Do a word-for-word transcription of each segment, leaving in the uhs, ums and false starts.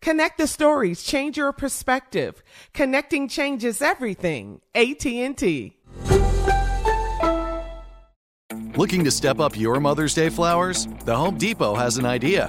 Connect the stories, change your perspective. Connecting changes everything. A T and T. Looking to step up your Mother's Day flowers? The Home Depot has an idea.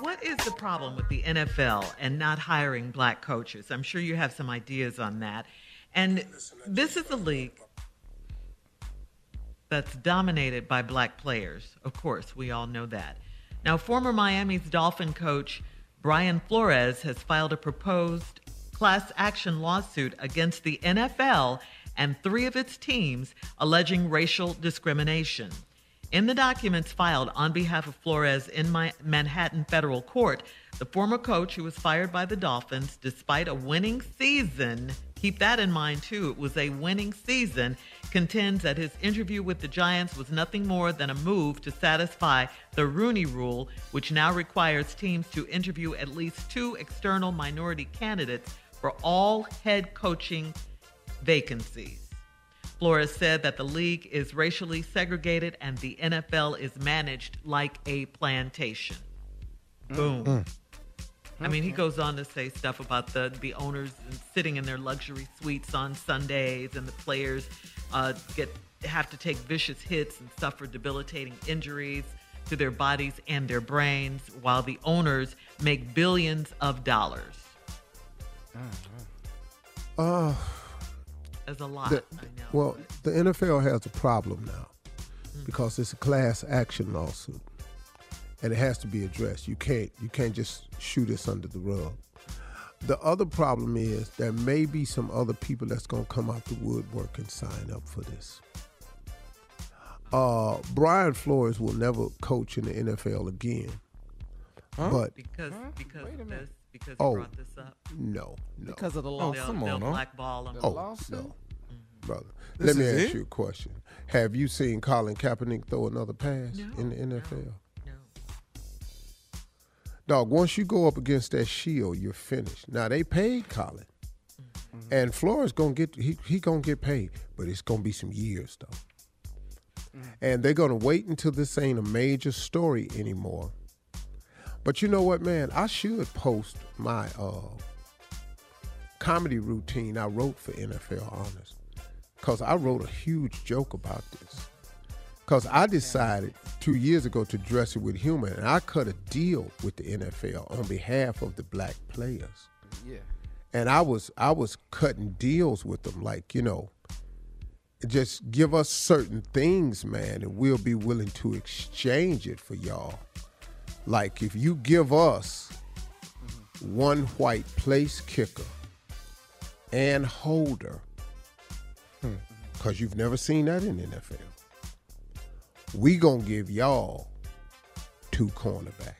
what is the problem with the N F L and not hiring black coaches? I'm sure you have some ideas on that. And this is a league that's dominated by black players. Of course, we all know that. Now, former Miami's Dolphin coach Brian Flores has filed a proposed class action lawsuit against the N F L and three of its teams alleging racial discrimination. In the documents filed on behalf of Flores in my Manhattan federal court, the former coach who was fired by the Dolphins despite a winning season, keep that in mind too, it was a winning season, contends that his interview with the Giants was nothing more than a move to satisfy the Rooney Rule, which now requires teams to interview at least two external minority candidates for all head coaching vacancies. Flores said that the league is racially segregated and the N F L is managed like a plantation. Boom. Mm-hmm. I mean, he goes on to say stuff about the, the owners sitting in their luxury suites on Sundays and the players uh, get have to take vicious hits and suffer debilitating injuries to their bodies and their brains while the owners make billions of dollars. Mm-hmm. Oh. As a lot, the, I know. Well, the N F L has a problem now mm-hmm. because it's a class action lawsuit, and it has to be addressed. You can't you can't just shoot this under the rug. The other problem is there may be some other people that's going to come out the woodwork and sign up for this. Uh, Brian Flores will never coach in the N F L again. Huh? But because huh? because of this. Because oh, he brought this up? No, no. Because of the law. Oh, they'll, come on, they'll blackball him. Oh, no. Mm-hmm. Brother, this let me ask it? you a question. Have you seen Colin Kaepernick throw another pass no, in the N F L? No, no. Dog, once you go up against that shield, you're finished. Now, they paid Colin. Mm-hmm. And Flores going to get, he, he going to get paid. But it's going to be some years, though. Mm-hmm. And they're going to wait until this ain't a major story anymore. But you know what, man? I should post my uh, comedy routine I wrote for N F L Honors, because I wrote a huge joke about this. Because I decided two years ago to dress it with humor, and I cut a deal with the N F L on behalf of the black players. Yeah. And I was I was cutting deals with them, like, you know, just give us certain things, man, and we'll be willing to exchange it for y'all. Like, if you give us mm-hmm. one white place kicker and holder, because hmm. you've never seen that in the N F L, we gonna give y'all two cornerbacks.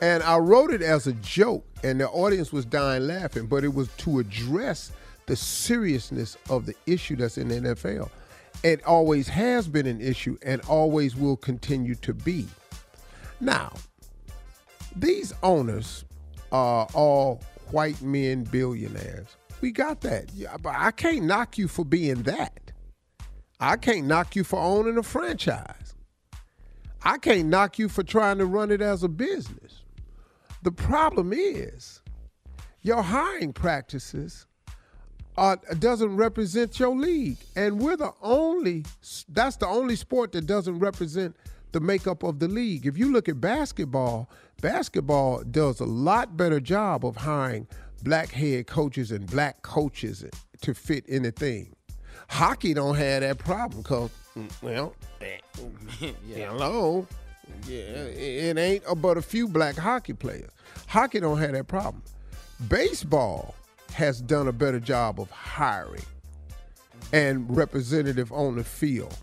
And I wrote it as a joke, and the audience was dying laughing, but it was to address the seriousness of the issue that's in the N F L. It always has been an issue and always will continue to be. Now, these owners are all white men billionaires. We got that. But I can't knock you for being that. I can't knock you for owning a franchise. I can't knock you for trying to run it as a business. The problem is your hiring practices uh, doesn't represent your league. And we're the only, that's the only sport that doesn't represent the makeup of the league. If you look at basketball, basketball does a lot better job of hiring black head coaches and black coaches to fit anything. Hockey don't have that problem because, well, yeah. hello, yeah, it ain't but a few black hockey players. Hockey don't have that problem. Baseball has done a better job of hiring and representative on the field.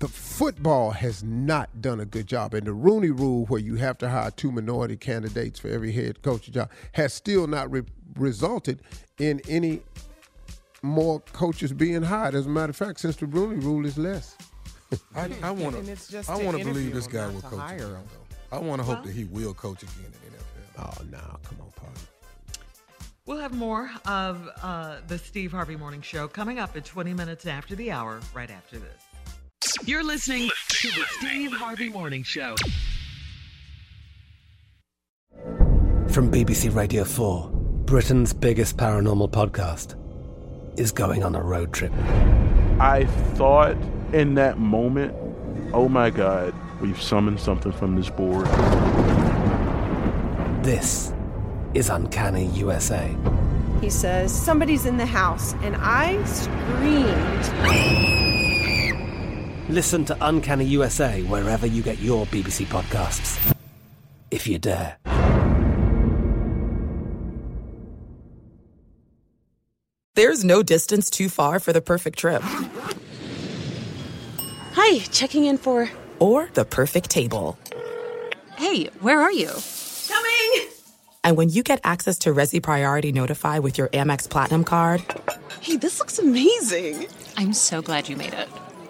The football has not done a good job. And the Rooney Rule, where you have to hire two minority candidates for every head coaching job, has still not re- resulted in any more coaches being hired. As a matter of fact, since the Rooney Rule is less. I, I want to. I want to believe this guy will coach again, though. I want to hope that he will coach again in the N F L. Oh no! Come on, Paul. We'll have more of uh, the Steve Harvey Morning Show coming up at twenty minutes after the hour. Right after this, you're listening to the Steve Harvey Morning Show from B B C Radio four, Britain's biggest paranormal podcast is going on a road trip. I thought in that moment, oh my God, we've summoned something from this board. This is Uncanny U S A. He says, somebody's in the house, and I screamed. Listen to Uncanny U S A wherever you get your B B C podcasts, if you dare. There's no distance too far for the perfect trip. Hi, checking in for... Or the perfect table. Hey, where are you? Coming! And when you get access to Resy Priority Notify with your Amex Platinum card... Hey, this looks amazing. I'm so glad you made it.